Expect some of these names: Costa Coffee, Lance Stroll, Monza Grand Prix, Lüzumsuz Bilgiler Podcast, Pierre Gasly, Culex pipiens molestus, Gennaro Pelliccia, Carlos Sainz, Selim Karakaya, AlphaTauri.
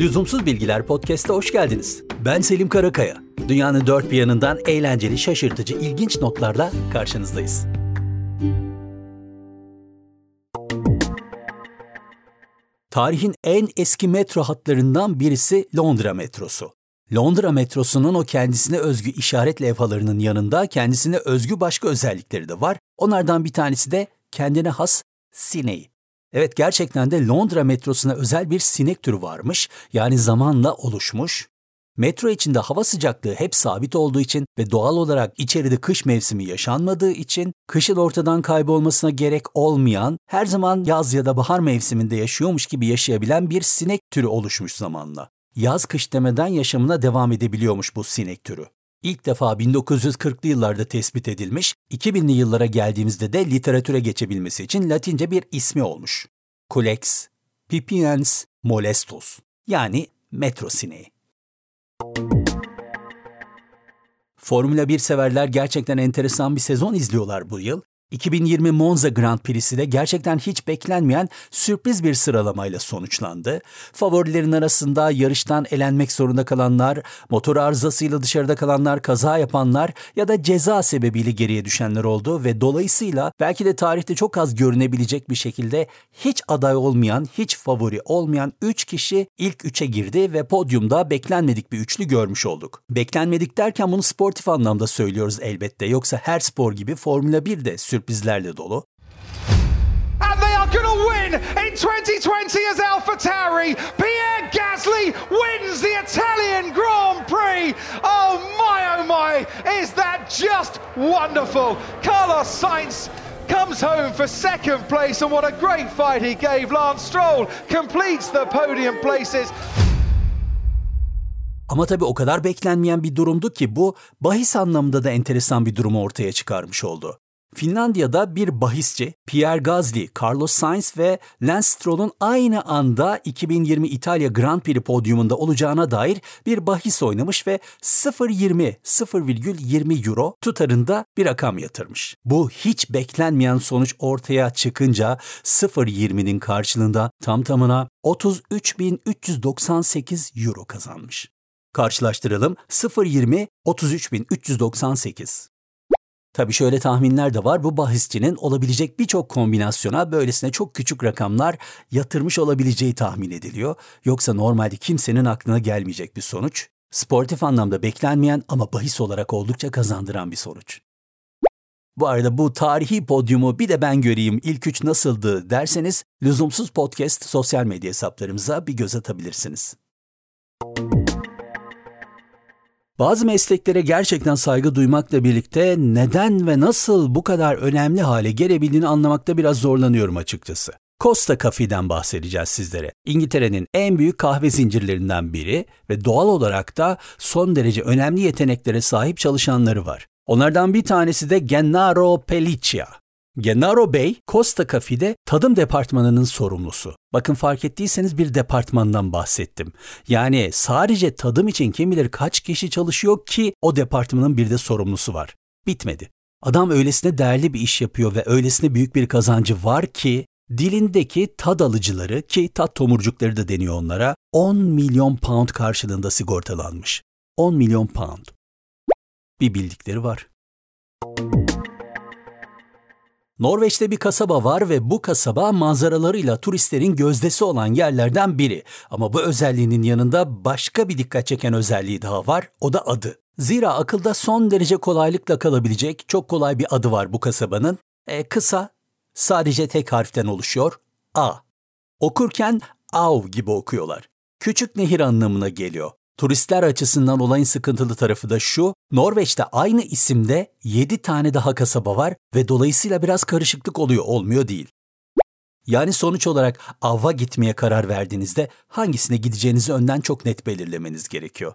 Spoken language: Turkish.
Lüzumsuz Bilgiler Podcast'a hoş geldiniz. Ben Selim Karakaya. Dünyanın dört bir yanından eğlenceli, şaşırtıcı, ilginç notlarla karşınızdayız. Tarihin en eski metro hatlarından birisi Londra metrosu. Londra metrosunun o kendisine özgü işaret levhalarının yanında kendisine özgü başka özellikleri de var. Onlardan bir tanesi de kendine has sineği. Evet, gerçekten de Londra metrosuna özel bir sinek türü varmış. Yani zamanla oluşmuş. Metro içinde hava sıcaklığı hep sabit olduğu için ve doğal olarak içeride kış mevsimi yaşanmadığı için kışın ortadan kaybolmasına gerek olmayan, her zaman yaz ya da bahar mevsiminde yaşıyormuş gibi yaşayabilen bir sinek türü oluşmuş zamanla. Yaz kış demeden yaşamına devam edebiliyormuş bu sinek türü. İlk defa 1940'lı yıllarda tespit edilmiş, 2000'li yıllara geldiğimizde de literatüre geçebilmesi için Latince bir ismi olmuş. Culex pipiens molestus, yani metro sineği. Formula 1 severler gerçekten enteresan bir sezon izliyorlar bu yıl. 2020 Monza Grand Prix'si de gerçekten hiç beklenmeyen sürpriz bir sıralamayla sonuçlandı. Favorilerin arasında yarıştan elenmek zorunda kalanlar, motor arızasıyla dışarıda kalanlar, kaza yapanlar ya da ceza sebebiyle geriye düşenler oldu ve dolayısıyla belki de tarihte çok az görünebilecek bir şekilde hiç aday olmayan, hiç favori olmayan 3 kişi ilk 3'e girdi ve podyumda beklenmedik bir üçlü görmüş olduk. Beklenmedik derken bunu sportif anlamda söylüyoruz elbette. Yoksa her spor gibi Formula 1 de sürprizlerle dolu. And they are gonna win in 2020 as AlphaTauri. Pierre Gasly wins the Italian Grand Prix. Oh my, is that just wonderful? Carlos Sainz comes home for second place, and what a great fight he gave. Lance Stroll completes the podium places. Ama tabii o kadar beklenmeyen bir durumdu ki bu bahis anlamında da enteresan bir durumu ortaya çıkarmış oldu. Finlandiya'da bir bahisçi, Pierre Gasly, Carlos Sainz ve Lance Stroll'un aynı anda 2020 İtalya Grand Prix podyumunda olacağına dair bir bahis oynamış ve 0,20 euro tutarında bir rakam yatırmış. Bu hiç beklenmeyen sonuç ortaya çıkınca 0,20'nin karşılığında tam tamına 33.398 euro kazanmış. Karşılaştıralım, 0,20, 33.398. Tabii şöyle tahminler de var. Bu bahisçinin olabilecek birçok kombinasyona böylesine çok küçük rakamlar yatırmış olabileceği tahmin ediliyor. Yoksa normalde kimsenin aklına gelmeyecek bir sonuç. Sportif anlamda beklenmeyen ama bahis olarak oldukça kazandıran bir sonuç. Bu arada bu tarihi podyumu bir de ben göreyim, ilk üç nasıldı derseniz Lüzumsuz Podcast sosyal medya hesaplarımıza bir göz atabilirsiniz. Bazı mesleklere gerçekten saygı duymakla birlikte neden ve nasıl bu kadar önemli hale gelebildiğini anlamakta biraz zorlanıyorum açıkçası. Costa Coffee'den bahsedeceğiz sizlere. İngiltere'nin en büyük kahve zincirlerinden biri ve doğal olarak da son derece önemli yeteneklere sahip çalışanları var. Onlardan bir tanesi de Gennaro Pelliccia. Gennaro Bey, Costa Coffee'de tadım departmanının sorumlusu. Bakın, fark ettiyseniz bir departmandan bahsettim. Yani sadece tadım için kim bilir kaç kişi çalışıyor ki o departmanın bir de sorumlusu var. Bitmedi. Adam öylesine değerli bir iş yapıyor ve öylesine büyük bir kazancı var ki dilindeki tad alıcıları, ki tat tomurcukları da deniyor onlara, 10 milyon pound karşılığında sigortalanmış. 10 milyon pound. Bir bildikleri var. Norveç'te bir kasaba var ve bu kasaba manzaralarıyla turistlerin gözdesi olan yerlerden biri. Ama bu özelliğinin yanında başka bir dikkat çeken özelliği daha var, o da adı. Zira akılda son derece kolaylıkla kalabilecek çok kolay bir adı var bu kasabanın. Kısa, sadece tek harften oluşuyor, A. Okurken Av gibi okuyorlar. Küçük nehir anlamına geliyor. Turistler açısından olayın sıkıntılı tarafı da şu, Norveç'te aynı isimde 7 tane daha kasaba var ve dolayısıyla biraz karışıklık oluyor, olmuyor değil. Yani sonuç olarak Av'a gitmeye karar verdiğinizde hangisine gideceğinizi önden çok net belirlemeniz gerekiyor.